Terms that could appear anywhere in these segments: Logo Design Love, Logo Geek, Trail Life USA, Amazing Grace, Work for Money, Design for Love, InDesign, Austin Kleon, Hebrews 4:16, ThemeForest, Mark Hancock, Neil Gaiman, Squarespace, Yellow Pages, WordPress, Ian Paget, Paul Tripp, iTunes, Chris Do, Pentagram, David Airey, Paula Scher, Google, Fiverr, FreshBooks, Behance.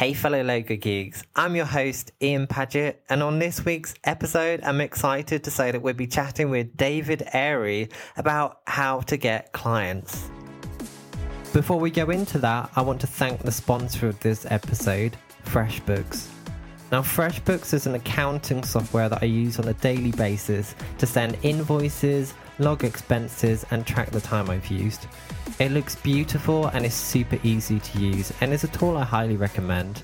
Hey fellow Logo Geeks, I'm your host Ian Paget, and on this week's episode I'm excited to say that we'll be chatting with David Airey about how to get clients. Before we go into that, I want to thank the sponsor of this episode, FreshBooks. Now FreshBooks is an accounting software that I use on a daily basis to send invoices, log expenses and track the time I've used. It looks beautiful and is super easy to use and is a tool I highly recommend.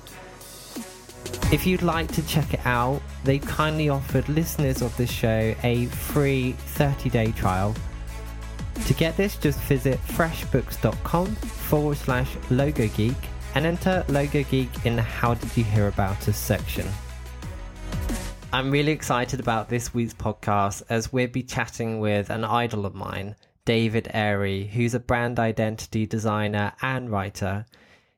If you'd like to check it out, they've kindly offered listeners of this show a free 30-day trial. To get this, just visit freshbooks.com/logogeek and enter Logo Geek in the How Did You Hear About Us section. I'm really excited about this week's podcast as we'll be chatting with an idol of mine, David Airey, who's a brand identity designer and writer.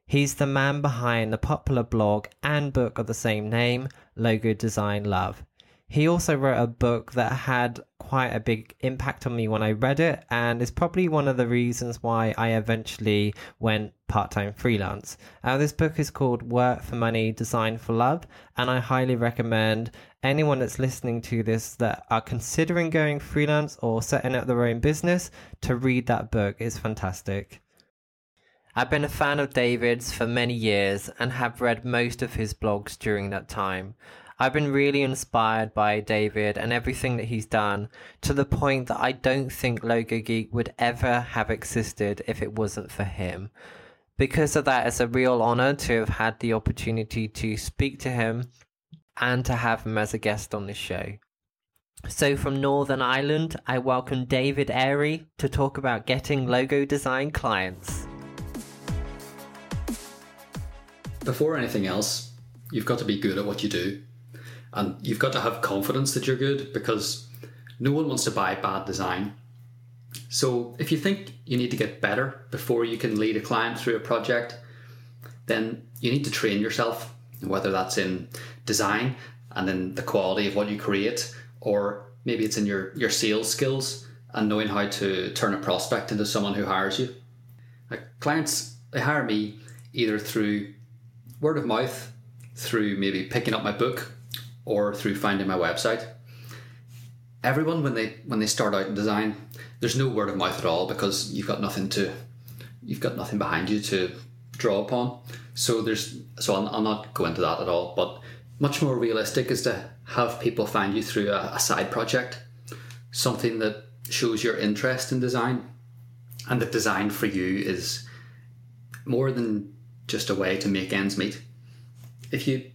He's the man behind the popular blog and book of the same name, Logo Design Love. He also wrote a book that had quite a big impact on me when I read it, and is probably one of the reasons why I eventually went part-time freelance. This book is called Work for Money, Design for Love, and I highly recommend anyone that's listening to this that are considering going freelance or setting up their own business to read that book. It's fantastic. I've been a fan of David's for many years and have read most of his blogs during that time. I've been really inspired by David and everything that he's done, to the point that I don't think Logo Geek would ever have existed if it wasn't for him. Because of that, it's a real honor to have had the opportunity to speak to him and to have him as a guest on this show. So from Northern Ireland, I welcome David Airey to talk about getting logo design clients. Before anything else, you've got to be good at what you do. And you've got to have confidence that you're good, because no one wants to buy bad design. So if you think you need to get better before you can lead a client through a project, then you need to train yourself, whether that's in design and in the quality of what you create, or maybe it's in your sales skills and knowing how to turn a prospect into someone who hires you. Like, clients, they hire me either through word of mouth, through maybe picking up my book, or through finding my website. Everyone, when they start out in design, there's no word of mouth at all, because you've got nothing behind you to draw upon. So I'll not go into that at all. But much more realistic is to have people find you through a side project, something that shows your interest in design, and that design for you is more than just a way to make ends meet. If you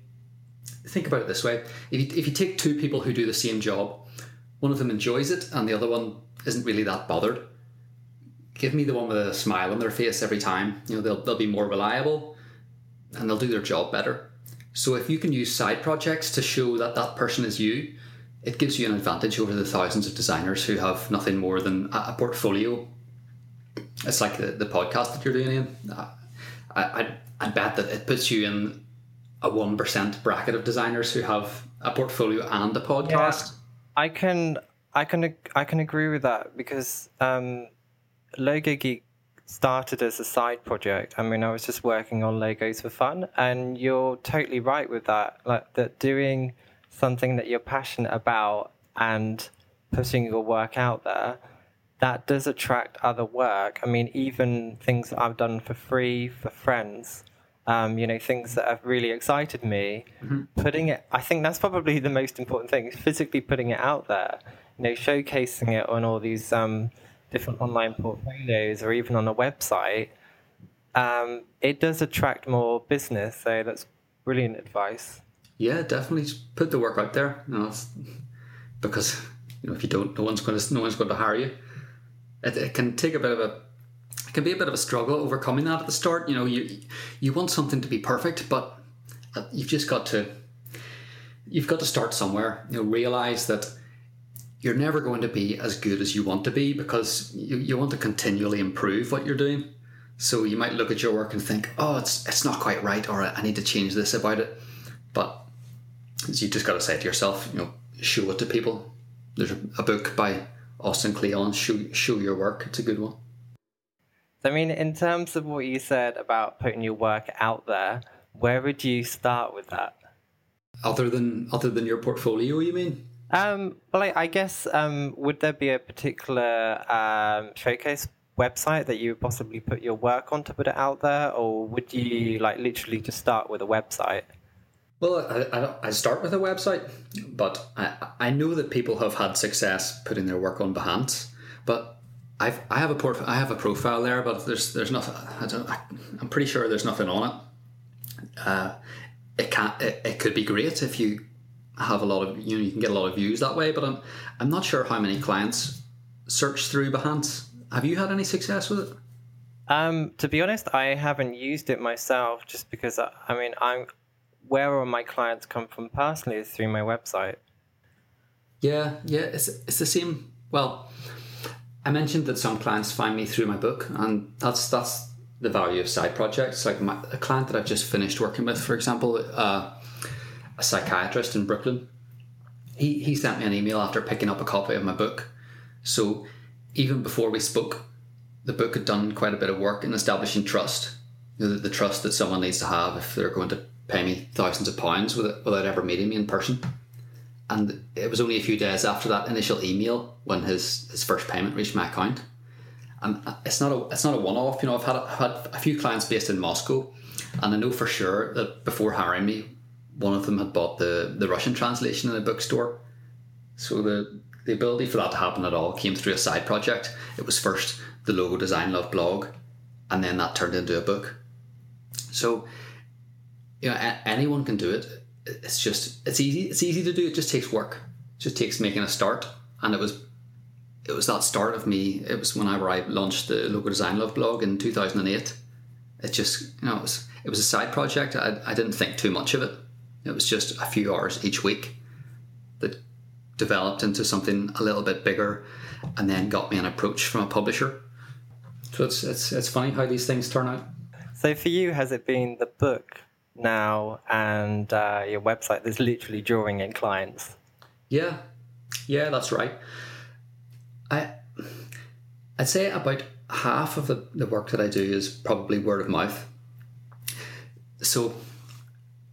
think about it this way, if you take two people who do the same job, one of them enjoys it and the other one isn't really that bothered, give me the one with a smile on their face every time. You know, they'll be more reliable and they'll do their job better. So if you can use side projects to show that that person is you, it gives you an advantage over the thousands of designers who have nothing more than a portfolio. It's like the podcast that you're doing, Ian. I bet that it puts you in a 1% bracket of designers who have a portfolio and a podcast. Yeah, I can agree with that, because Logo Geek started as a side project. I mean, I was just working on logos for fun, and you're totally right with that. Like, that doing something that you're passionate about and putting your work out there, that does attract other work. I mean, even things that I've done for free for friends, things that have really excited me, mm-hmm. Putting it, I think that's probably the most important thing, is physically putting it out there, showcasing it on all these different online portfolios or even on a website. It does attract more business, so that's brilliant advice. Yeah, definitely put the work out there, because if you don't, no one's going to hire you. It can take a bit of a can be a bit of a struggle overcoming that at the start. You want something to be perfect, but you've got to start somewhere. Realize that you're never going to be as good as you want to be, because you want to continually improve what you're doing. So you might look at your work and think, it's not quite right, or I need to change this about it. But you've just got to say to yourself, show it to people. There's a book by Austin Kleon, show your work. It's a good one. I mean, in terms of what you said about putting your work out there, where would you start with that? Other than your portfolio, you mean? Well, I guess, would there be a particular showcase website that you would possibly put your work on to put it out there, or would you like literally just start with a website? Well, I start with a website, but I know that people have had success putting their work on Behance, but I have a profile there, but there's nothing. I'm pretty sure there's nothing on it. It could be great if you have a lot of, you know, you can get a lot of views that way, but I'm not sure how many clients search through Behance. Have you had any success with it? To be honest, I haven't used it myself, just because where all my clients come from personally is through my website. Yeah, it's the same. Well, I mentioned that some clients find me through my book, and that's the value of side projects. Like a client that I've just finished working with, for example, a psychiatrist in Brooklyn, he sent me an email after picking up a copy of my book. So even before we spoke, the book had done quite a bit of work in establishing trust, the trust that someone needs to have if they're going to pay me thousands of pounds without ever meeting me in person. And it was only a few days after that initial email when his first payment reached my account. And it's not a one-off. You know, I've had a few clients based in Moscow, and I know for sure that before hiring me, one of them had bought the Russian translation in a bookstore. So the ability for that to happen at all came through a side project. It was first the Logo Design Love blog, and then that turned into a book. So, you know, anyone can do it. It's easy to do. It just takes work. It just takes making a start. And it was that start of me. It was whenever I launched the Logo Design Love blog in 2008. It just, you know, it was a side project. I didn't think too much of it. It was just a few hours each week that developed into something a little bit bigger, and then got me an approach from a publisher. So it's funny how these things turn out. So for you, has it been the book now and your website that's literally drawing in clients? Yeah, that's right. I'd say about half of the work that I do is probably word of mouth. So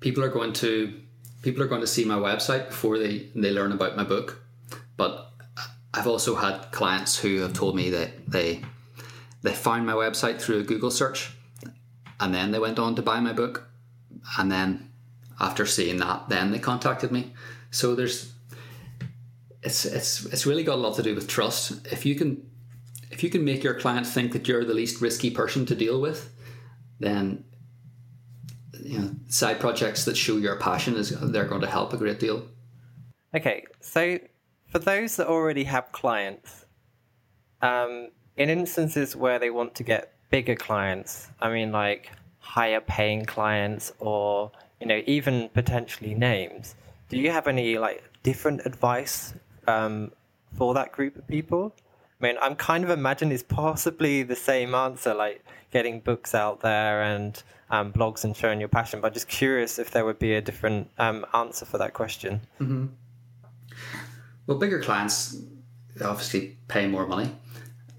people are going to see my website before they learn about my book. But I've also had clients who have told me that they found my website through a Google search, and then they went on to buy my book. And then after seeing that, then they contacted me. So it's really got a lot to do with trust. If you can make your client think that you're the least risky person to deal with, then, you know, side projects that show your passion they're going to help a great deal. Okay, so for those that already have clients, in instances where they want to get bigger clients, I mean, like higher paying clients, or, you know, even potentially names, do you have any like different advice for that group of people? I mean, I'm kind of imagining it's possibly the same answer, like getting books out there and blogs and showing your passion, but I'm just curious if there would be a different answer for that question. Mm-hmm. Well, bigger clients obviously pay more money,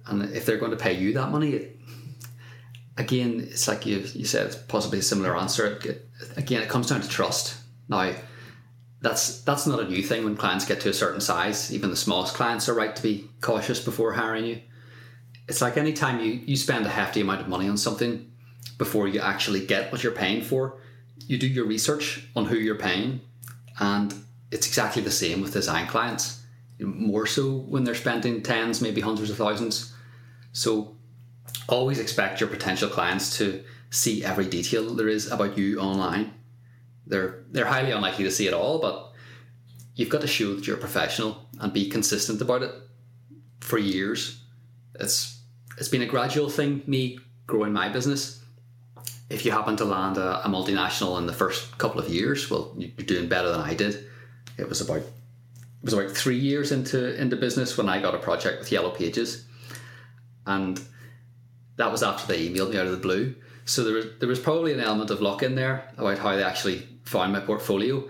and if they're going to pay you that money, again, it's like you said, it's possibly a similar answer. Again, it comes down to trust. Now, that's not a new thing. When clients get to a certain size, even the smallest clients are right to be cautious before hiring you. It's like any time you spend a hefty amount of money on something before you actually get what you're paying for, you do your research on who you're paying. And it's exactly the same with design clients, more so when they're spending tens, maybe hundreds of thousands. So always expect your potential clients to see every detail there is about you online. They're highly unlikely to see it all, but you've got to show that you're a professional and be consistent about it for years. It's been a gradual thing, me growing my business. If you happen to land a multinational in the first couple of years, well, you're doing better than I did. It was about 3 years into business when I got a project with Yellow Pages, and that was after they emailed me out of the blue. So there was probably an element of luck in there about how they actually found my portfolio.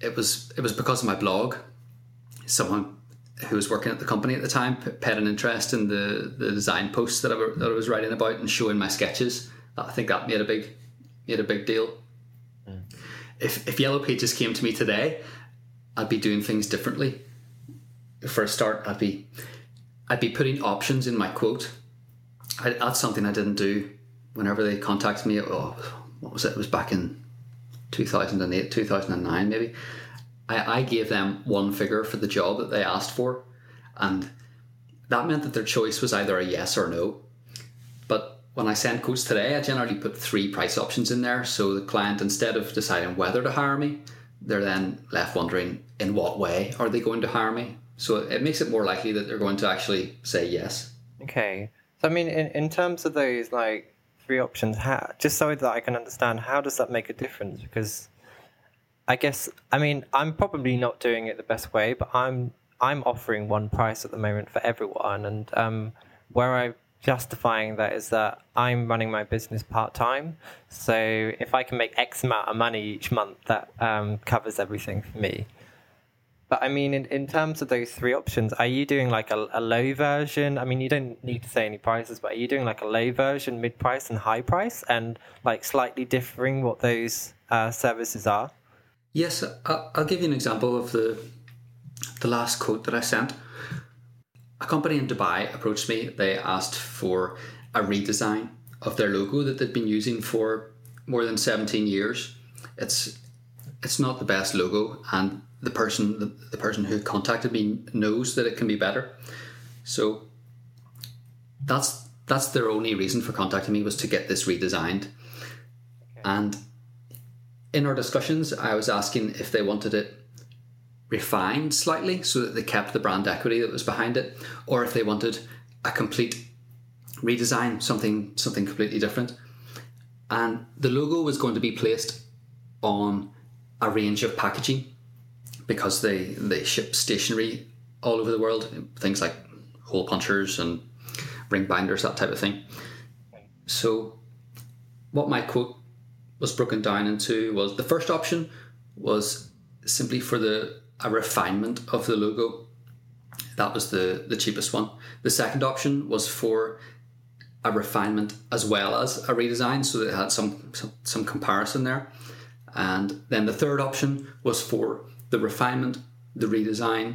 It was because of my blog. Someone who was working at the company at the time paid an interest in the design posts that I was writing about and showing my sketches. I think that made a big deal. if Yellow Pages came to me today, I'd be doing things differently. For a start, I'd be putting options in my quote. That's something I didn't do whenever they contacted me. It was back in 2008, 2009 maybe. I gave them one figure for the job that they asked for, and that meant that their choice was either a yes or no. But when I send quotes today, I generally put three price options in there, so the client, instead of deciding whether to hire me, they're then left wondering in what way are they going to hire me. So it makes it more likely that they're going to actually say yes. Okay. So I mean, in terms of those like three options, how, just so that I can understand, how does that make a difference? Because I guess, I mean, I'm probably not doing it the best way, but I'm offering one price at the moment for everyone, and where I'm justifying that is that I'm running my business part-time, so if I can make X amount of money each month, that covers everything for me. But I mean, in terms of those three options, are you doing like a low version? I mean, you don't need to say any prices, but are you doing like a low version, mid price and high price, and like slightly differing what those services are? Yes, I'll give you an example of the last quote that I sent. A company in Dubai approached me. They asked for a redesign of their logo that they'd been using for more than 17 years. It's not the best logo, and the person who contacted me knows that it can be better. So that's their only reason for contacting me, was to get this redesigned. Okay. And in our discussions, I was asking if they wanted it refined slightly so that they kept the brand equity that was behind it, or if they wanted a complete redesign, something completely different. And the logo was going to be placed on a range of packaging, because they ship stationery all over the world, things like hole punchers and ring binders, that type of thing. So what my quote was broken down into was, the first option was simply for a refinement of the logo. That was the cheapest one. The second option was for a refinement as well as a redesign, so that it had some comparison there. And then the third option was for the refinement, the redesign,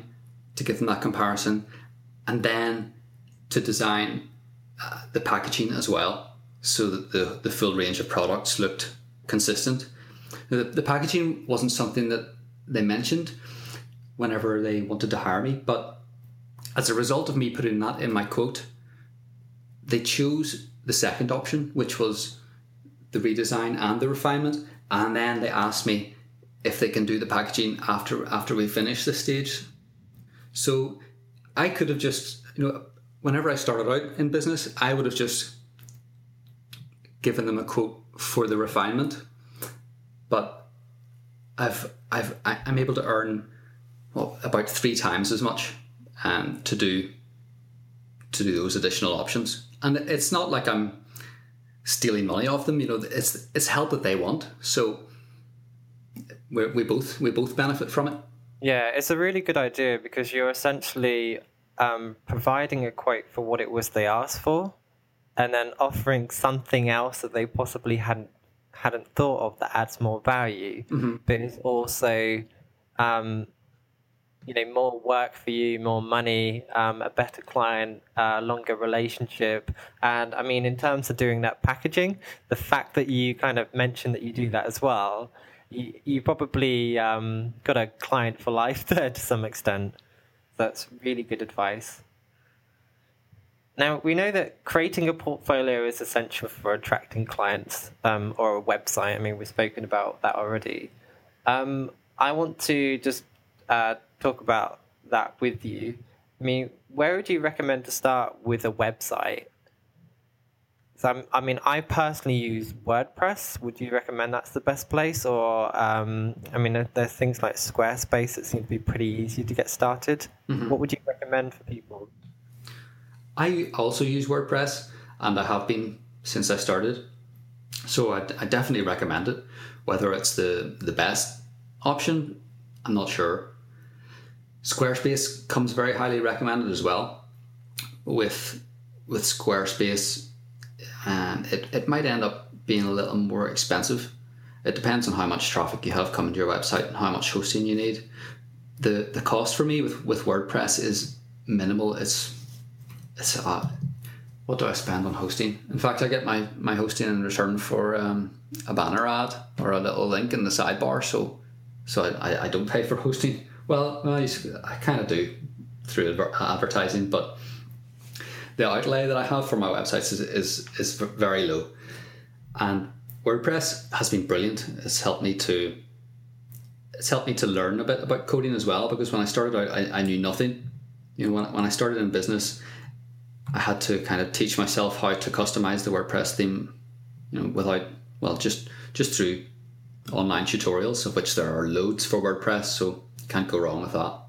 to give them that comparison, and then to design the packaging as well, so that the full range of products looked consistent. The packaging wasn't something that they mentioned whenever they wanted to hire me, but as a result of me putting that in my quote, they chose the second option, which was the redesign and the refinement, and then they asked me if they can do the packaging after we finish this stage. So I could have just, whenever I started out in business, I would have just given them a quote for the refinement, but I'm able to earn about 3 times as much to do those additional options. And it's not like I'm stealing money off them, it's help that they want. So We both benefit from it. Yeah, it's a really good idea, because you're essentially providing a quote for what it was they asked for, and then offering something else that they possibly hadn't thought of that adds more value, mm-hmm. but it's also, more work for you, more money, a better client, a longer relationship. And I mean, in terms of doing that packaging, the fact that you kind of mentioned that you do that as well, you probably got a client for life there to some extent. That's really good advice. Now, we know that creating a portfolio is essential for attracting clients or a website. I mean, we've spoken about that already. I want to just talk about that with you. I mean, where would you recommend to start with a website? So, I mean, I personally use WordPress. Would you recommend that's the best place? Or, there's things like Squarespace that seem to be pretty easy to get started. Mm-hmm. What would you recommend for people? I also use WordPress, and I have been since I started. So I definitely recommend it. Whether it's the best option, I'm not sure. Squarespace comes very highly recommended as well. With Squarespace, it might end up being a little more expensive. It depends on how much traffic you have coming to your website and how much hosting you need. The cost for me with WordPress is minimal. It's what do I spend on hosting? In fact, I get my hosting in return for a banner ad or a little link in the sidebar, so I don't pay for hosting. Well, I kind of do through advertising, but the outlay that I have for my websites is very low. And WordPress has been brilliant. It's helped me to learn a bit about coding as well, because when I started out, I knew nothing. You know, when I started in business, I had to kind of teach myself how to customize the WordPress theme, you know, just through online tutorials, of which there are loads for WordPress, so you can't go wrong with that.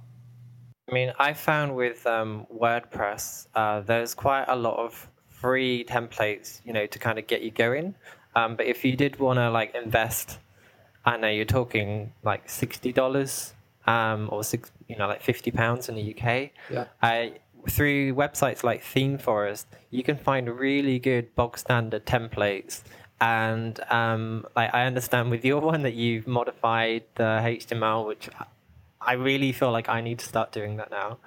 I mean, I found with WordPress, there's quite a lot of free templates, you know, to kind of get you going. But if you did want to like invest, I know you're talking like $60 or like £50 in the UK. Yeah. Through websites like ThemeForest, you can find really good bog standard templates. And like I understand with your one that you've modified the HTML, which I really feel like I need to start doing that now.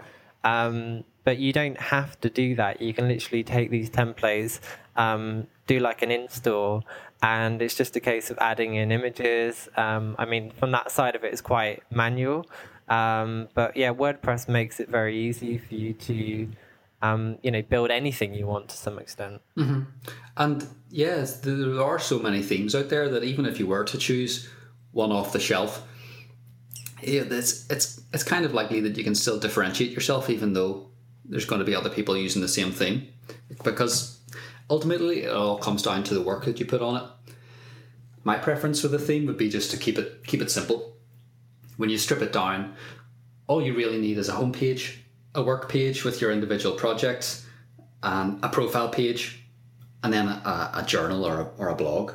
But you don't have to do that. You can literally take these templates, do like an install, and it's just a case of adding in images. I mean, from that side of it, it's quite manual. But yeah, WordPress makes it very easy for you to, build anything you want to some extent. Mm-hmm. And yes, there are so many themes out there that even if you were to choose one off the shelf, it's kind of likely that you can still differentiate yourself, even though there's going to be other people using the same theme, because ultimately it all comes down to the work that you put on it. My preference for the theme would be just to keep it simple. When you strip it down, all you really need is a home page, a work page with your individual projects, a profile page, and then a journal or a blog.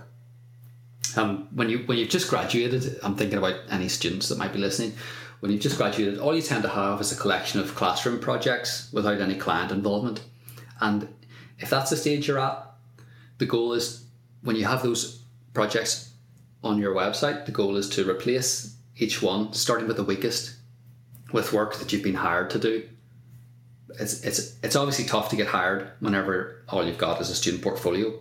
When you've just graduated, I'm thinking about any students that might be listening, when you've just graduated, all you tend to have is a collection of classroom projects without any client involvement. And if that's the stage you're at, the goal is, when you have those projects on your website, the goal is to replace each one, starting with the weakest, with work that you've been hired to do. It's obviously tough to get hired whenever all you've got is a student portfolio,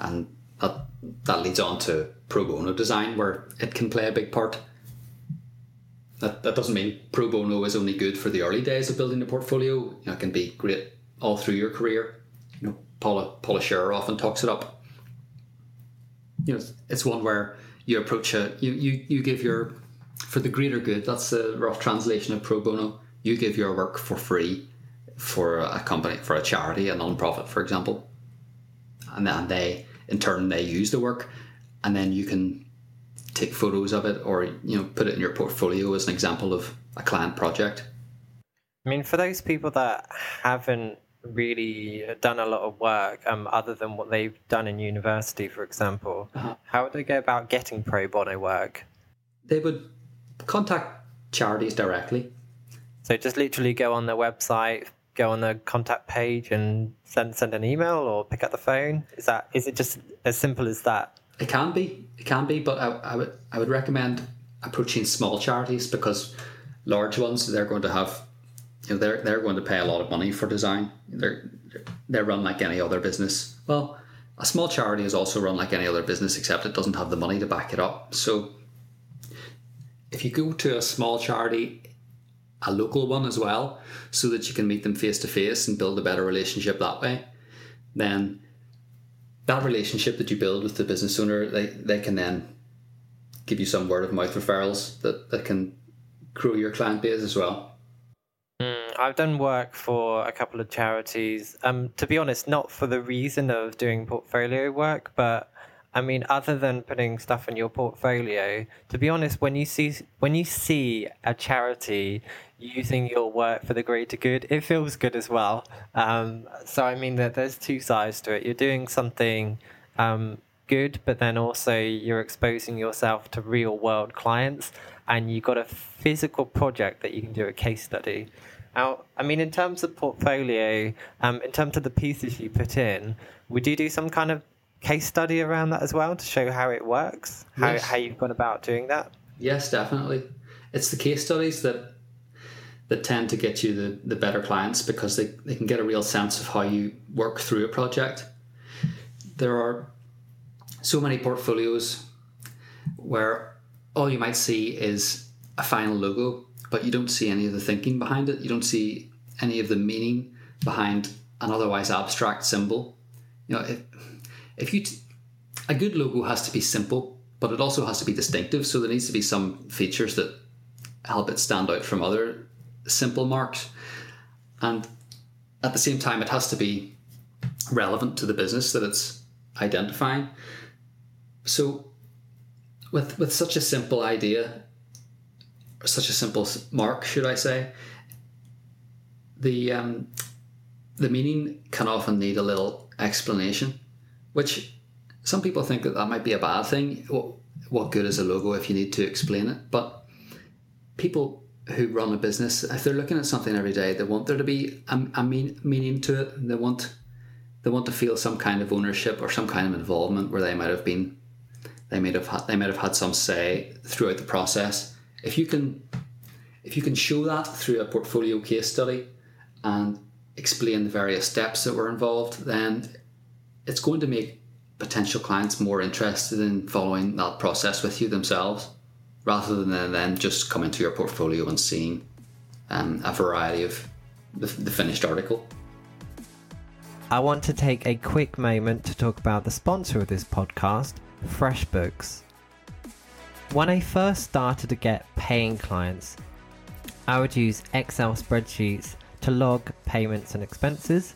and that leads on to pro bono design, where it can play a big part. That doesn't mean pro bono is only good for the early days of building a portfolio. You know, it can be great all through your career. You know, Paula Scher often talks it up. You know, it's one where you approach it, you give your, for the greater good, that's the rough translation of pro bono. You give your work for free for a company, for a charity, a non-profit, for example. And then they use the work, and then you can take photos of it, or you know, put it in your portfolio as an example of a client project. I mean, for those people that haven't really done a lot of work other than what they've done in university, for example, how would they go about getting pro bono work? They would contact charities directly. So just literally go on their website, go on the contact page and send an email or pick up the phone? Is it just as simple as that? It can be, but I would recommend approaching small charities, because large ones, they're going to have, you know, they're going to pay a lot of money for design. They're run like any other business. Well, a small charity is also run like any other business, except it doesn't have the money to back it up. So if you go to a small charity, a local one as well, so that you can meet them face to face and build a better relationship that way, then that relationship that you build with the business owner, they can then give you some word of mouth referrals that can grow your client base as well. I've done work for a couple of charities, to be honest, not for the reason of doing portfolio work, but I mean, other than putting stuff in your portfolio, to be honest, when you see a charity using your work for the greater good, it feels good as well. So I mean, that there's two sides to it. You're doing something good, but then also you're exposing yourself to real world clients, and you've got a physical project that you can do a case study. Now, I mean, in terms of portfolio, in terms of the pieces you put in, would you do some kind of case study around that as well to show how it works, how you've gone about doing that? Yes, definitely. It's the case studies that tend to get you the better clients, because they can get a real sense of how you work through a project. There are so many portfolios where all you might see is a final logo, but you don't see any of the thinking behind it. You don't see any of the meaning behind an otherwise abstract symbol. You know, a good logo has to be simple, but it also has to be distinctive. So there needs to be some features that help it stand out from other simple marks, and at the same time it has to be relevant to the business that it's identifying. So with such a simple idea, or such a simple mark, should I say, the meaning can often need a little explanation, which some people think that might be a bad thing. What good is a logo if you need to explain it? But people who run a business, if they're looking at something every day, they want there to be a meaning to it. They want to feel some kind of ownership or some kind of involvement where they might have had some say throughout the process. If you can show that through a portfolio case study and explain the various steps that were involved, then it's going to make potential clients more interested in following that process with you themselves, rather than then just coming to your portfolio and seeing a variety of the finished article. I want to take a quick moment to talk about the sponsor of this podcast, FreshBooks. When I first started to get paying clients, I would use Excel spreadsheets to log payments and expenses.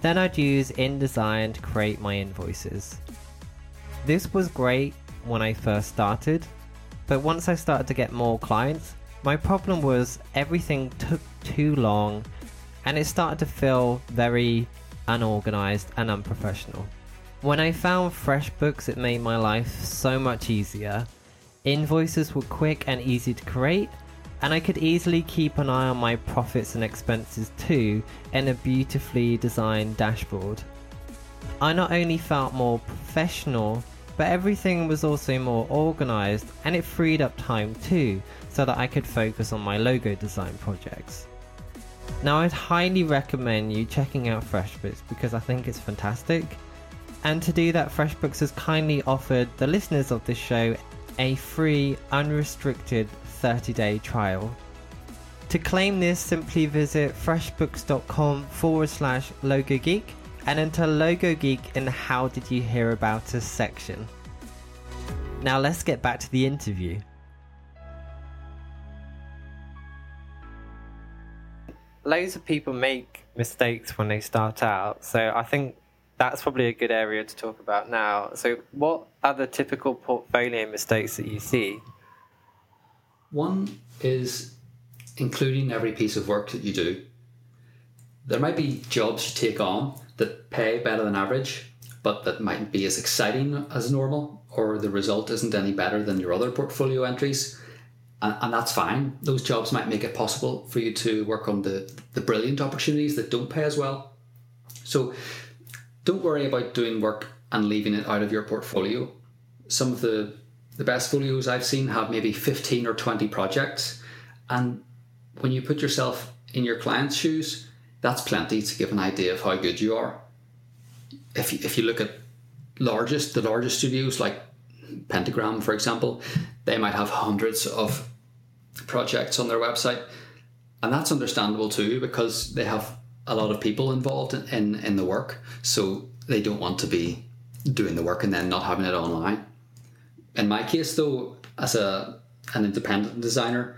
Then I'd use InDesign to create my invoices. This was great when I first started, but once I started to get more clients, my problem was everything took too long and it started to feel very unorganized and unprofessional. When I found FreshBooks, it made my life so much easier. Invoices were quick and easy to create, and I could easily keep an eye on my profits and expenses too in a beautifully designed dashboard. I not only felt more professional, but everything was also more organized, and it freed up time too, so that I could focus on my logo design projects. Now, I'd highly recommend you checking out FreshBooks because I think it's fantastic. And to do that, FreshBooks has kindly offered the listeners of this show a free, unrestricted 30-day trial. To claim this, simply visit freshbooks.com/logogeek and enter Logo Geek in the How Did You Hear About Us section. Now let's get back to the interview. Loads of people make mistakes when they start out, so I think that's probably a good area to talk about now. So what are the typical portfolio mistakes that you see? One is including every piece of work that you do. There might be jobs you take on that pay better than average, but that mightn't be as exciting as normal, or the result isn't any better than your other portfolio entries, and that's fine. Those jobs might make it possible for you to work on the brilliant opportunities that don't pay as well. So don't worry about doing work and leaving it out of your portfolio. Some of the best folios I've seen have maybe 15 or 20 projects, and when you put yourself in your client's shoes, that's plenty to give an idea of how good you are. If you look at the largest studios like Pentagram, for example, they might have hundreds of projects on their website, and that's understandable too, because they have a lot of people involved in the work, so they don't want to be doing the work and then not having it online. In my case though, as an independent designer,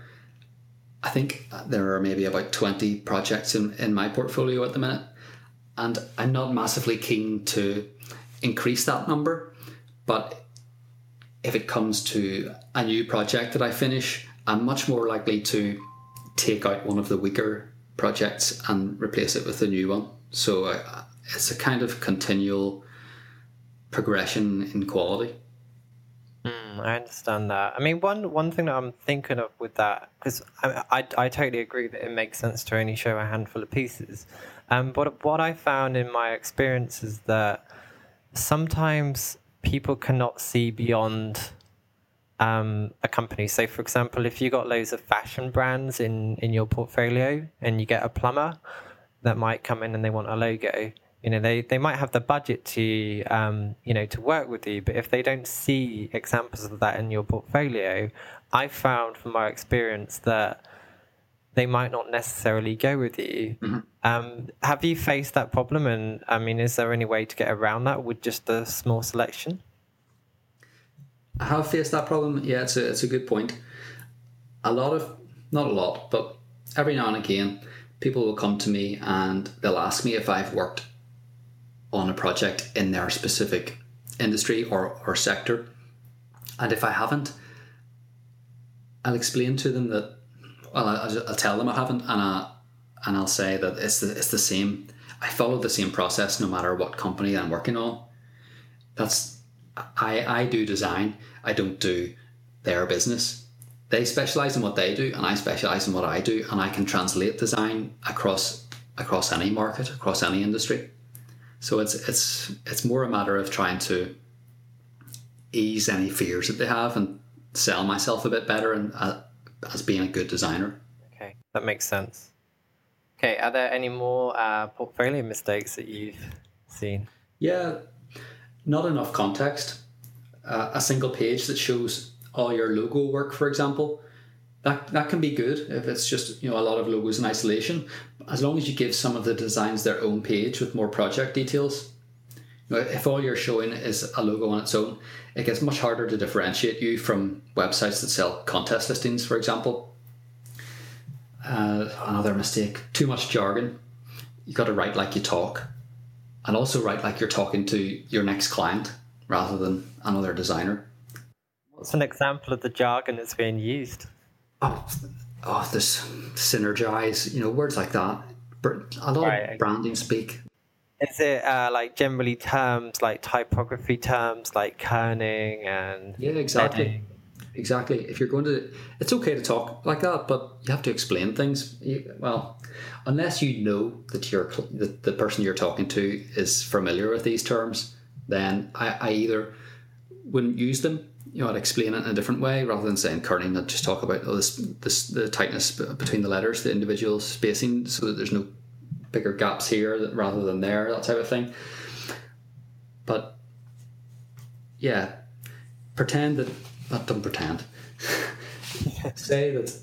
I think there are maybe about 20 projects in my portfolio at the minute, and I'm not massively keen to increase that number, but if it comes to a new project that I finish, I'm much more likely to take out one of the weaker projects and replace it with a new one. So it's a kind of continual progression in quality. I understand that. I mean, one thing that I'm thinking of with that, because I totally agree that it makes sense to only show a handful of pieces. But what I found in my experience is that sometimes people cannot see beyond a company. So, for example, if you got loads of fashion brands in your portfolio and you get a plumber that might come in and they want a logo, you know, they might have the budget to, you know, to work with you. But if they don't see examples of that in your portfolio, I found from my experience that they might not necessarily go with you. Mm-hmm. Have you faced that problem? And I mean, is there any way to get around that with just a small selection? I have faced that problem. Yeah, it's a good point. Not a lot, but every now and again, people will come to me and they'll ask me if I've worked on a project in their specific industry or sector. And if I haven't, I'll explain to them that, well, I'll tell them I haven't, and I'll say that it's the same. I follow the same process no matter what company I'm working on. I do design. I don't do their business. They specialise in what they do, and I specialise in what I do, and I can translate design across any market, across any industry. So it's more a matter of trying to ease any fears that they have and sell myself a bit better and as being a good designer. Okay, that makes sense. Okay, are there any more portfolio mistakes that you've seen? Yeah, not enough context. A single page that shows all your logo work, for example, that can be good if it's just, you know, a lot of logos in isolation. As long as you give some of the designs their own page with more project details. You know, if all you're showing is a logo on its own, it gets much harder to differentiate you from websites that sell contest listings, for example. Another mistake, too much jargon. You got to write like you talk, and also write like you're talking to your next client rather than another designer. What's an example of the jargon that's being used? Oh, this synergize, you know, words like that. A lot of branding speak. Is it like generally terms like typography terms like kerning and... Yeah, exactly. Bedding? Exactly. If you're going to... It's okay to talk like that, but you have to explain things. Well, unless you know that the person you're talking to is familiar with these terms, then I either wouldn't use them. You know, I'd explain it in a different way rather than saying kerning. I'd just talk about the tightness between the letters, the individual spacing, so that there's no bigger gaps here rather than there, that type of thing. But yeah, don't pretend. Say that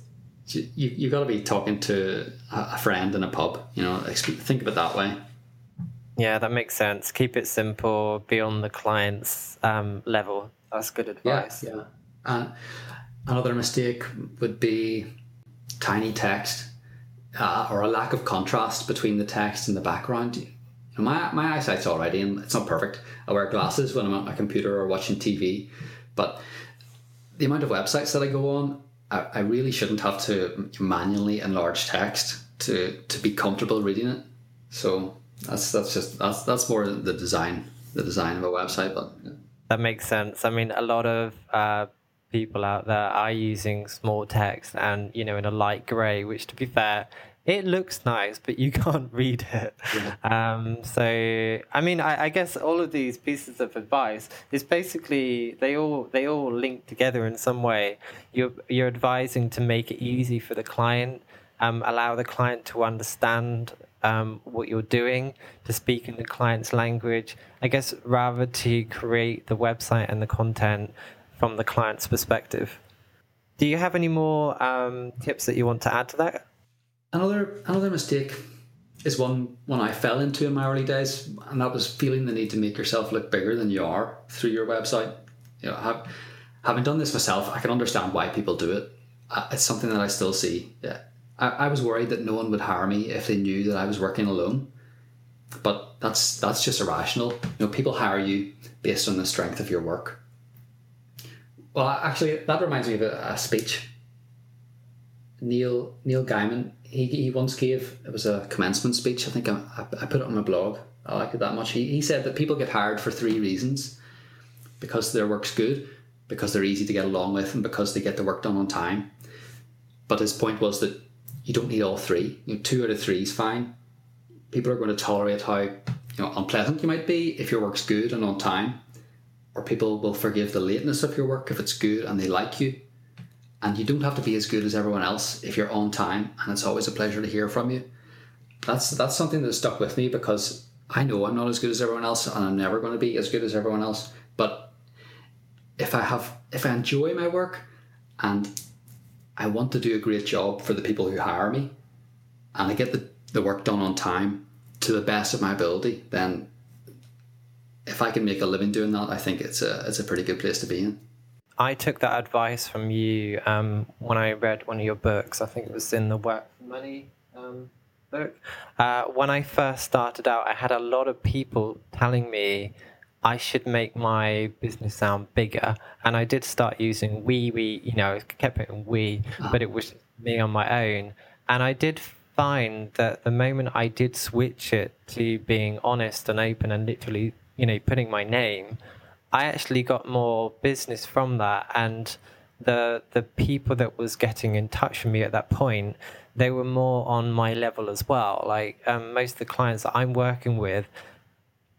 you've got to be talking to a friend in a pub, you know, think of it that way. Yeah, that makes sense. Keep it simple, be on the client's level. That's good advice. Yeah. Another mistake would be tiny text. Or a lack of contrast between the text and the background. You know, my eyesight's all right, and it's not perfect. I wear glasses when I'm at my computer or watching TV, but the amount of websites that I go on, I really shouldn't have to manually enlarge text to be comfortable reading it. So that's more the design of a website. But yeah. That makes sense. I mean, a lot of people out there are using small text and, you know, in a light grey, which, to be fair, it looks nice, but you can't read it. Yeah. I guess all of these pieces of advice is basically they all link together in some way. You're advising to make it easy for the client, allow the client to understand what you're doing, to speak in the client's language, I guess, rather to create the website and the content from the client's perspective. Do you have any more tips that you want to add to that? Another mistake is one I fell into in my early days, and that was feeling the need to make yourself look bigger than you are through your website. You know, having done this myself, I can understand why people do it. It's something that I still see. Yeah, I was worried that no one would hire me if they knew that I was working alone, but that's just irrational. You know, people hire you based on the strength of your work. Well, actually, that reminds me of a speech. Neil Gaiman, he once gave, it was a commencement speech, I think I put it on my blog, I like it that much. He said that people get hired for three reasons: because their work's good, because they're easy to get along with, and because they get the work done on time. But his point was that you don't need all three. You know, 2 out of 3 is fine. People are going to tolerate how you know, unpleasant you might be if your work's good and on time, or people will forgive the lateness of your work if it's good and they like you. And you don't have to be as good as everyone else if you're on time, and it's always a pleasure to hear from you. That's something that stuck with me, because I know I'm not as good as everyone else, and I'm never going to be as good as everyone else. But if I enjoy my work and I want to do a great job for the people who hire me, and I get the work done on time to the best of my ability, then if I can make a living doing that, I think it's a pretty good place to be in. I took that advice from you when I read one of your books. I think it was in the Work for Money book. When I first started out, I had a lot of people telling me I should make my business sound bigger. And I did start using we, you know, I kept putting we, but it was me on my own. And I did find that the moment I did switch it to being honest and open and literally, you know, putting my name, I actually got more business from that, and the people that was getting in touch with me at that point, they were more on my level as well. Like most of the clients that I'm working with,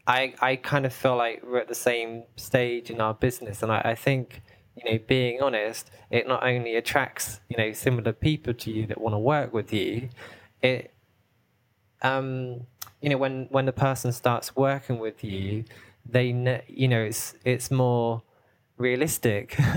I kind of feel like we're at the same stage in our business, and I think, you know, being honest, it not only attracts, you know, similar people to you that want to work with you, it you know, when the person starts working with you, they, you know, it's more realistic. You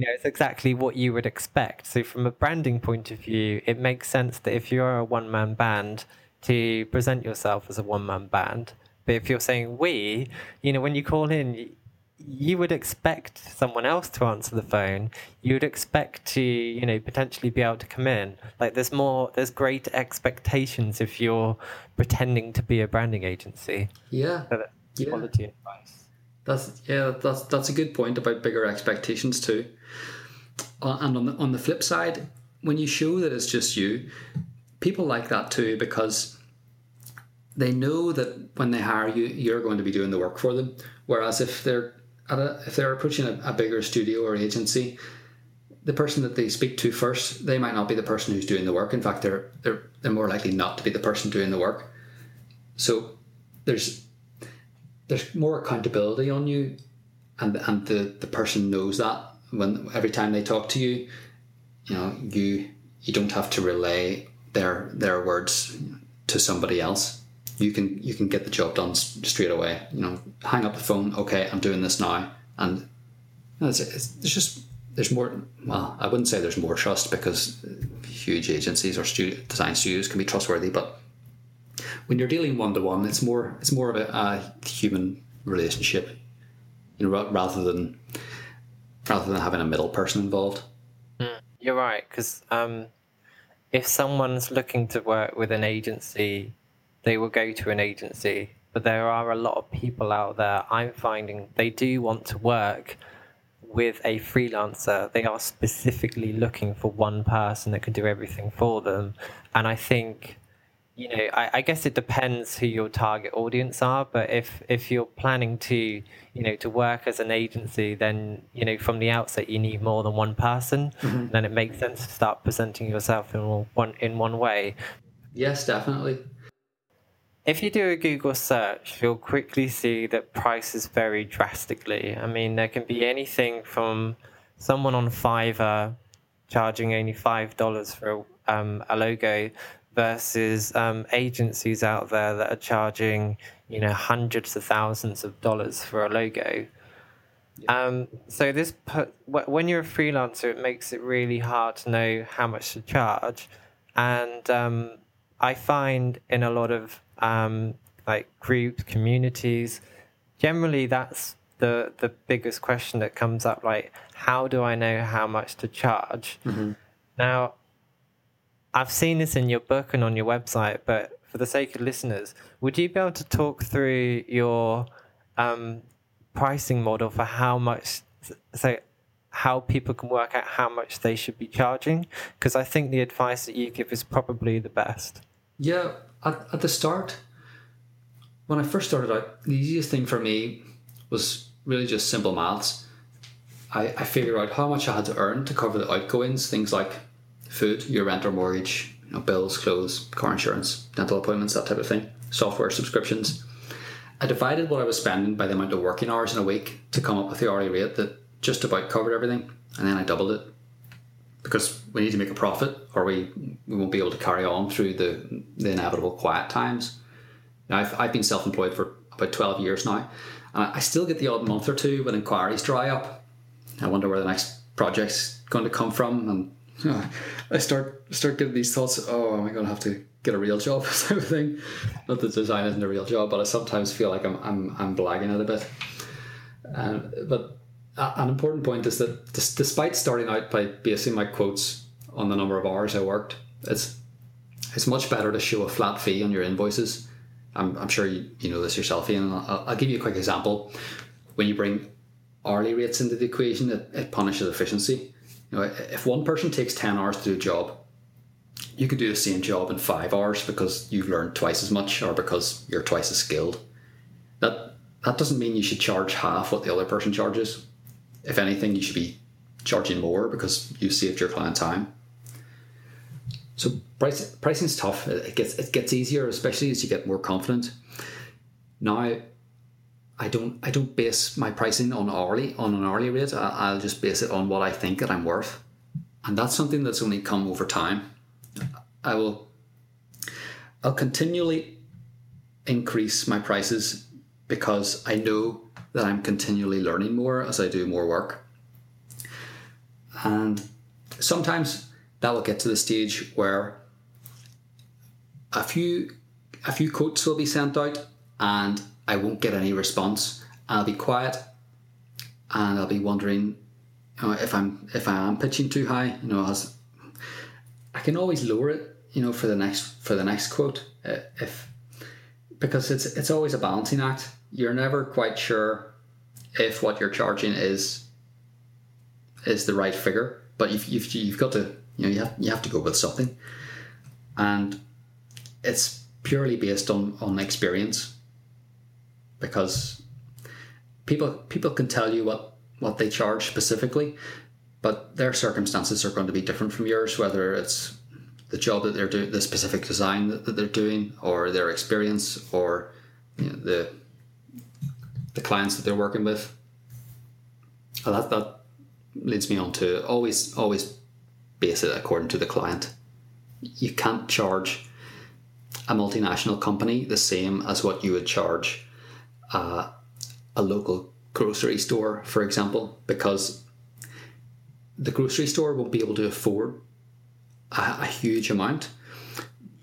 know, it's exactly what you would expect. So from a branding point of view, it makes sense that if you're a one-man band, to present yourself as a one-man band. But if you're saying we, you know, when you call in, you would expect someone else to answer the phone. You would expect to, you know, potentially be able to come in. Like there's greater expectations if you're pretending to be a branding agency. Yeah. So quality advice. That's a good point about bigger expectations too. And on the flip side, when you show that it's just you, people like that too, because they know that when they hire you, you're going to be doing the work for them. Whereas if they're approaching a bigger studio or agency, the person that they speak to first, they might not be the person who's doing the work. In fact, they're more likely not to be the person doing the work. So there's more accountability on you, and the person knows that when every time they talk to you, you know, you don't have to relay their words to somebody else. You can get the job done straight away. You know, hang up the phone. Okay, I'm doing this now, and there's more. Well, I wouldn't say there's more trust, because huge agencies or design studios can be trustworthy, but when you're dealing one-to-one, it's more of a human relationship, you know, rather than having a middle person involved. You're right, because if someone's looking to work with an agency, they will go to an agency. But there are a lot of people out there, I'm finding, they do want to work with a freelancer. They are specifically looking for one person that can do everything for them. And I think, you know, I guess it depends who your target audience are, but if you're planning to, you know, to work as an agency, then, you know, from the outset you need more than one person. Mm-hmm. Then it makes sense to start presenting yourself in one way. Yes, definitely. If you do a Google search, you'll quickly see that prices vary drastically. I mean, there can be anything from someone on Fiverr charging only $5 for a logo, versus agencies out there that are charging, you know, hundreds of thousands of dollars for a logo. Yeah. So when you're a freelancer, it makes it really hard to know how much to charge. And I find in a lot of like groups, communities, generally that's the biggest question that comes up. Like, how do I know how much to charge? Mm-hmm. Now, I've seen this in your book and on your website, but for the sake of listeners, would you be able to talk through your pricing model for how much, so how people can work out how much they should be charging? Because I think the advice that you give is probably the best. Yeah, at the start, when I first started out, the easiest thing for me was really just simple maths. I figured out how much I had to earn to cover the outgoings, things like food, your rent or mortgage, you know, bills, clothes, car insurance, dental appointments, that type of thing, software subscriptions. I divided what I was spending by the amount of working hours in a week to come up with the hourly rate that just about covered everything, and then I doubled it because we need to make a profit or we won't be able to carry on through the inevitable quiet times. Now, I've been self-employed for about 12 years now, and I still get the odd month or two when inquiries dry up. I wonder where the next project's going to come from, and I start getting these thoughts, oh, am I going to have to get a real job type of thing? Not that design isn't a real job, but I sometimes feel like I'm blagging it a bit. But an important point is that despite starting out by basing my quotes on the number of hours I worked, it's much better to show a flat fee on your invoices. I'm sure you know this yourself, Ian, and I'll give you a quick example. When you bring hourly rates into the equation, it punishes efficiency. You know, if one person takes 10 hours to do a job, you could do the same job in 5 hours because you've learned twice as much or because you're twice as skilled. That doesn't mean you should charge half what the other person charges. If anything, you should be charging more because you saved your client time. So pricing's tough. It gets easier, especially as you get more confident. Now, I don't base my pricing on an hourly rate. I'll just base it on what I think that I'm worth, and that's something that's only come over time. I'll continually increase my prices because I know that I'm continually learning more as I do more work, and sometimes that will get to the stage where a few quotes will be sent out and I won't get any response. I'll be quiet and I'll be wondering, you know, if I am pitching too high. You know, I can always lower it, you know, for the next quote, because it's always a balancing act. You're never quite sure if what you're charging is the right figure, but you've got to. You know, you have to go with something, and it's purely based on experience, because people can tell you what they charge specifically, but their circumstances are going to be different from yours, whether it's the job that they're doing, the specific design that they're doing, or their experience, or, you know, the clients that they're working with. And that leads me on to always base it according to the client. You can't charge a multinational company the same as what you would charge a local grocery store, for example, because the grocery store won't be able to afford a huge amount.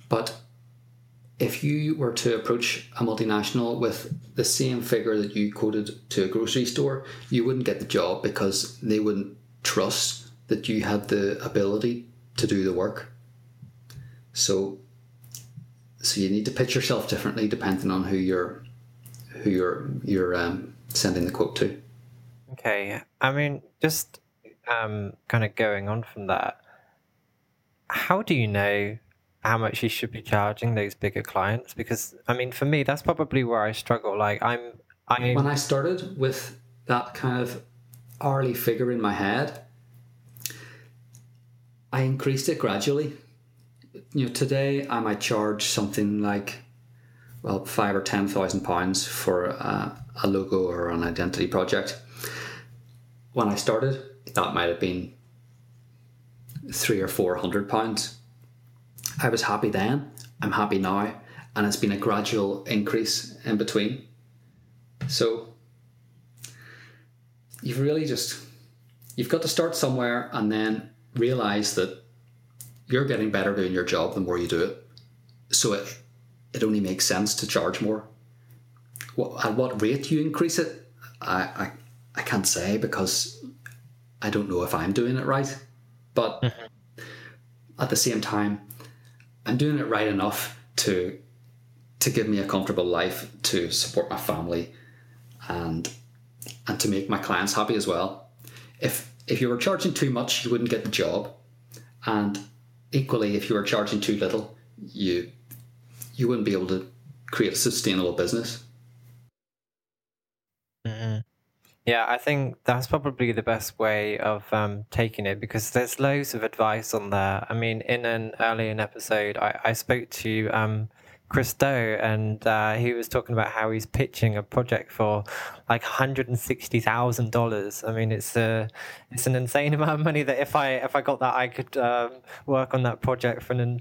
But if you were to approach a multinational with the same figure that you quoted to a grocery store, you wouldn't get the job because they wouldn't trust that you had the ability to do the work. So you need to pitch yourself differently depending on who you're sending the quote to. Okay, I mean, just kind of going on from that, how do you know how much you should be charging those bigger clients? Because I mean, for me, that's probably where I struggle. Like when I started with that kind of hourly figure in my head, I increased it gradually. You know, today I might charge something like, well, £5,000 or £10,000 for a logo or an identity project. When I started, that might have been £300 or £400. I was happy then. I'm happy now, and it's been a gradual increase in between. So you've got to start somewhere, and then realize that you're getting better doing your job the more you do it, so it only makes sense to charge more. At what rate you increase it, I can't say, because I don't know if I'm doing it right, but at the same time, I'm doing it right enough to give me a comfortable life, to support my family, and to make my clients happy as well. If you were charging too much, you wouldn't get the job, and equally, if you were charging too little, you wouldn't be able to create a sustainable business. Mm-hmm. Yeah, I think that's probably the best way of taking it, because there's loads of advice on there. I mean, in an earlier episode, I spoke to Chris Do, and he was talking about how he's pitching a project for like $160,000. I mean, it's an insane amount of money that if I got that, I could work on that project for a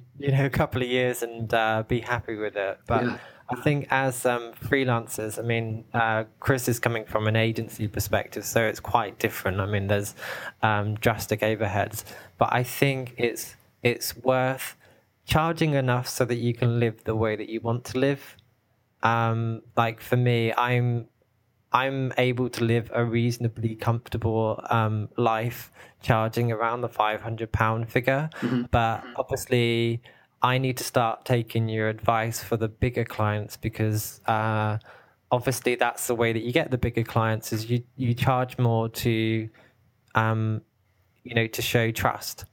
couple of years and be happy with it. But yeah. I think as freelancers, I mean, Chris is coming from an agency perspective, so it's quite different. I mean, there's drastic overheads, but I think it's worth charging enough so that you can live the way that you want to live. Like for me, I'm able to live a reasonably comfortable life, charging around the £500 figure, mm-hmm. but obviously I need to start taking your advice for the bigger clients, because obviously that's the way that you get the bigger clients, is you charge more to, to show trust.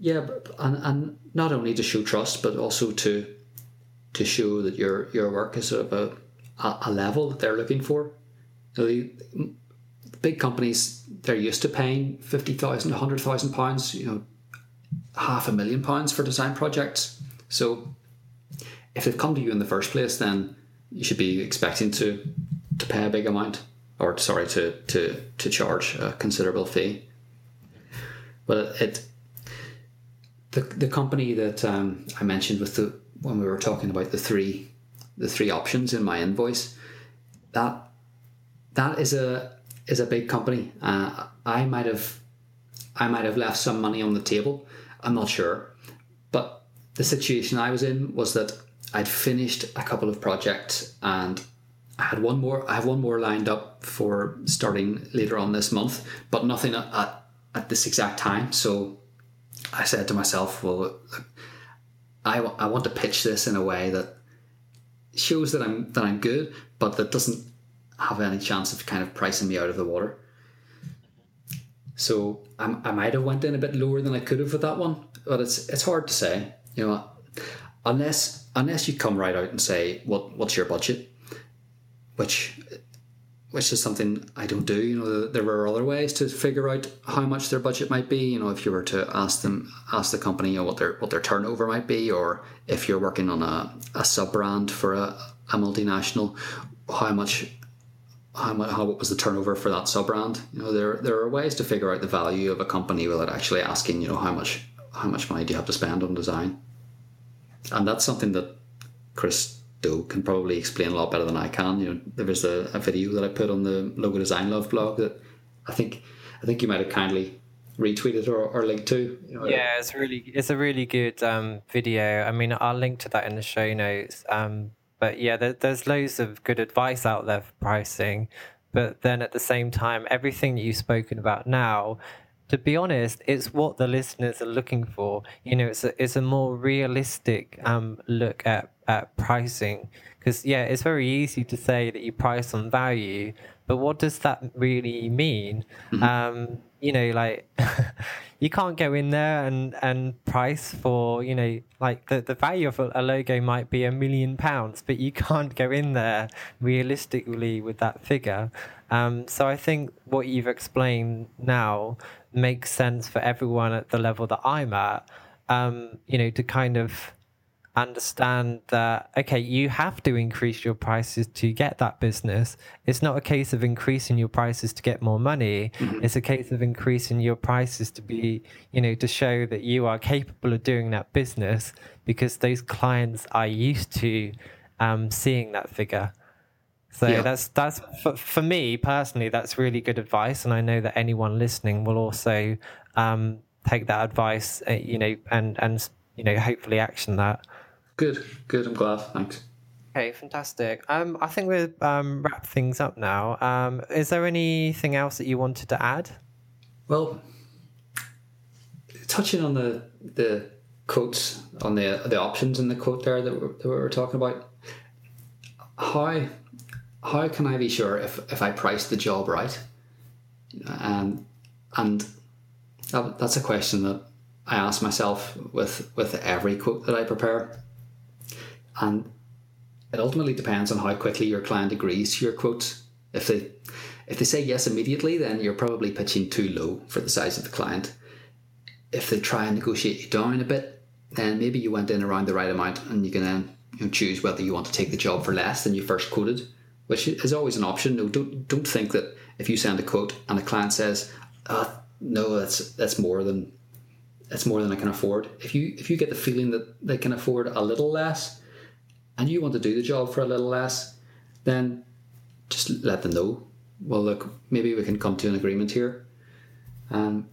Yeah, and not only to show trust, but also to show that your work is sort of a level that they're looking for. Big companies, they're used to paying £50,000, £100,000, £500,000 for design projects. So if they've come to you in the first place, then you should be expecting to pay a big amount, or sorry, to charge a considerable fee. But the company that I mentioned when we were talking about the three options in my invoice, that is a big company. I might have left some money on the table, I'm not sure. But the situation I was in was that I'd finished a couple of projects and I have one more lined up for starting later on this month, but nothing at this exact time. So I said to myself, well, I want to pitch this in a way that shows that I'm good, but that doesn't have any chance of kind of pricing me out of the water. So I might have went in a bit lower than I could have with that one, but it's hard to say, unless you come right out and say what's your budget, which is something I don't do. There were other ways to figure out how much their budget might be. If you were to ask the company what their turnover might be, or if you're working on a sub brand for a multinational, what was the turnover for that sub-brand? There are ways to figure out the value of a company without actually asking, how much money do you have to spend on design? And that's something that Chris Do can probably explain a lot better than I can. There was a video that I put on the Logo Design Love blog that I think you might have kindly retweeted or linked to. Yeah, it's a really good video. I mean, I'll link to that in the show notes. But yeah, there's loads of good advice out there for pricing. But then at the same time, everything that you've spoken about now, to be honest, it's what the listeners are looking for. It's a more realistic look at pricing. Because, yeah, it's very easy to say that you price on value, but what does that really mean? Mm-hmm. You can't go in there and price for, the value of a logo might be £1 million, but you can't go in there realistically with that figure. So I think what you've explained now makes sense for everyone at the level that I'm at, to kind of understand that, okay, you have to increase your prices to get that business. It's not a case of increasing your prices to get more money. Mm-hmm. It's a case of increasing your prices to be, to show that you are capable of doing that business, because those clients are used to seeing that figure. So yeah. That's for me personally, that's really good advice. And I know that anyone listening will also take that advice, and hopefully action that. Good. I'm glad. Thanks. Okay, fantastic. I think we'll wrap things up now. Is there anything else that you wanted to add? Well, touching on the quotes, on the options in the quote there that we were talking about, how can I be sure if I price the job right? And that's a question that I ask myself with every quote that I prepare. And it ultimately depends on how quickly your client agrees to your quote. If they say yes immediately, then you're probably pitching too low for the size of the client. If they try and negotiate you down a bit, then maybe you went in around the right amount and you can then you know, choose whether you want to take the job for less than you first quoted, which is always an option. No, don't think that if you send a quote and the client says, no, that's more than I can afford. If you get the feeling that they can afford a little less, and you want to do the job for a little less, then just let them know. Well, look, maybe we can come to an agreement here, and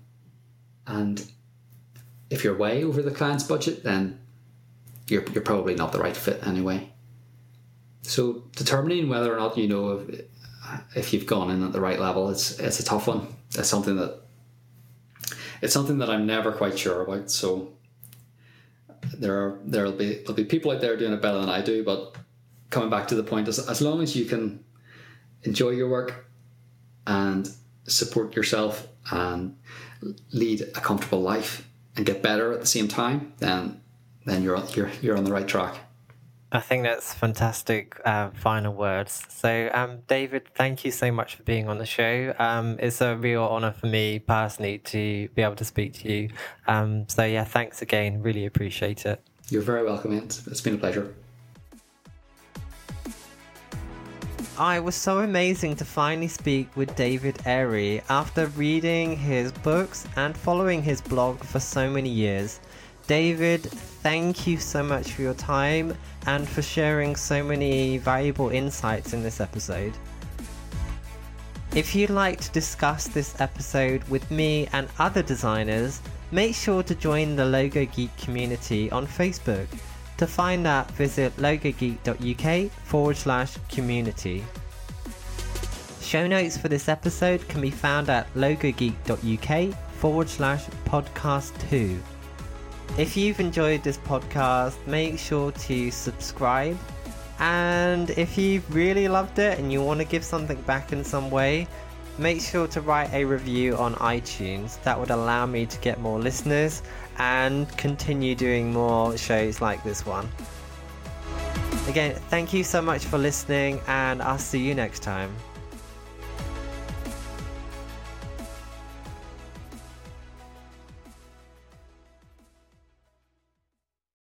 if you're way over the client's budget, then you're probably not the right fit anyway. So determining whether or not you know if you've gone in at the right level, it's a tough one. It's something that I'm never quite sure about. So there'll be people out there doing it better than I do. But coming back to the point, as long as you can enjoy your work and support yourself and lead a comfortable life and get better at the same time, then you're on the right track. I think that's fantastic final words. So, David, thank you so much for being on the show. It's a real honour for me personally to be able to speak to you. So, yeah, thanks again. Really appreciate it. You're very welcome, Ian. It's been a pleasure. It was so amazing to finally speak with David Airey after reading his books and following his blog for so many years. David, thank you so much for your time and for sharing so many valuable insights in this episode. If you'd like to discuss this episode with me and other designers, make sure to join the Logo Geek community on Facebook. To find that, visit logogeek.uk/community. Show notes for this episode can be found at logogeek.uk/podcast2. If you've enjoyed this podcast, make sure to subscribe. And if you've really loved it and you want to give something back in some way, make sure to write a review on iTunes. That would allow me to get more listeners and continue doing more shows like this one. Again, thank you so much for listening, and I'll see you next time.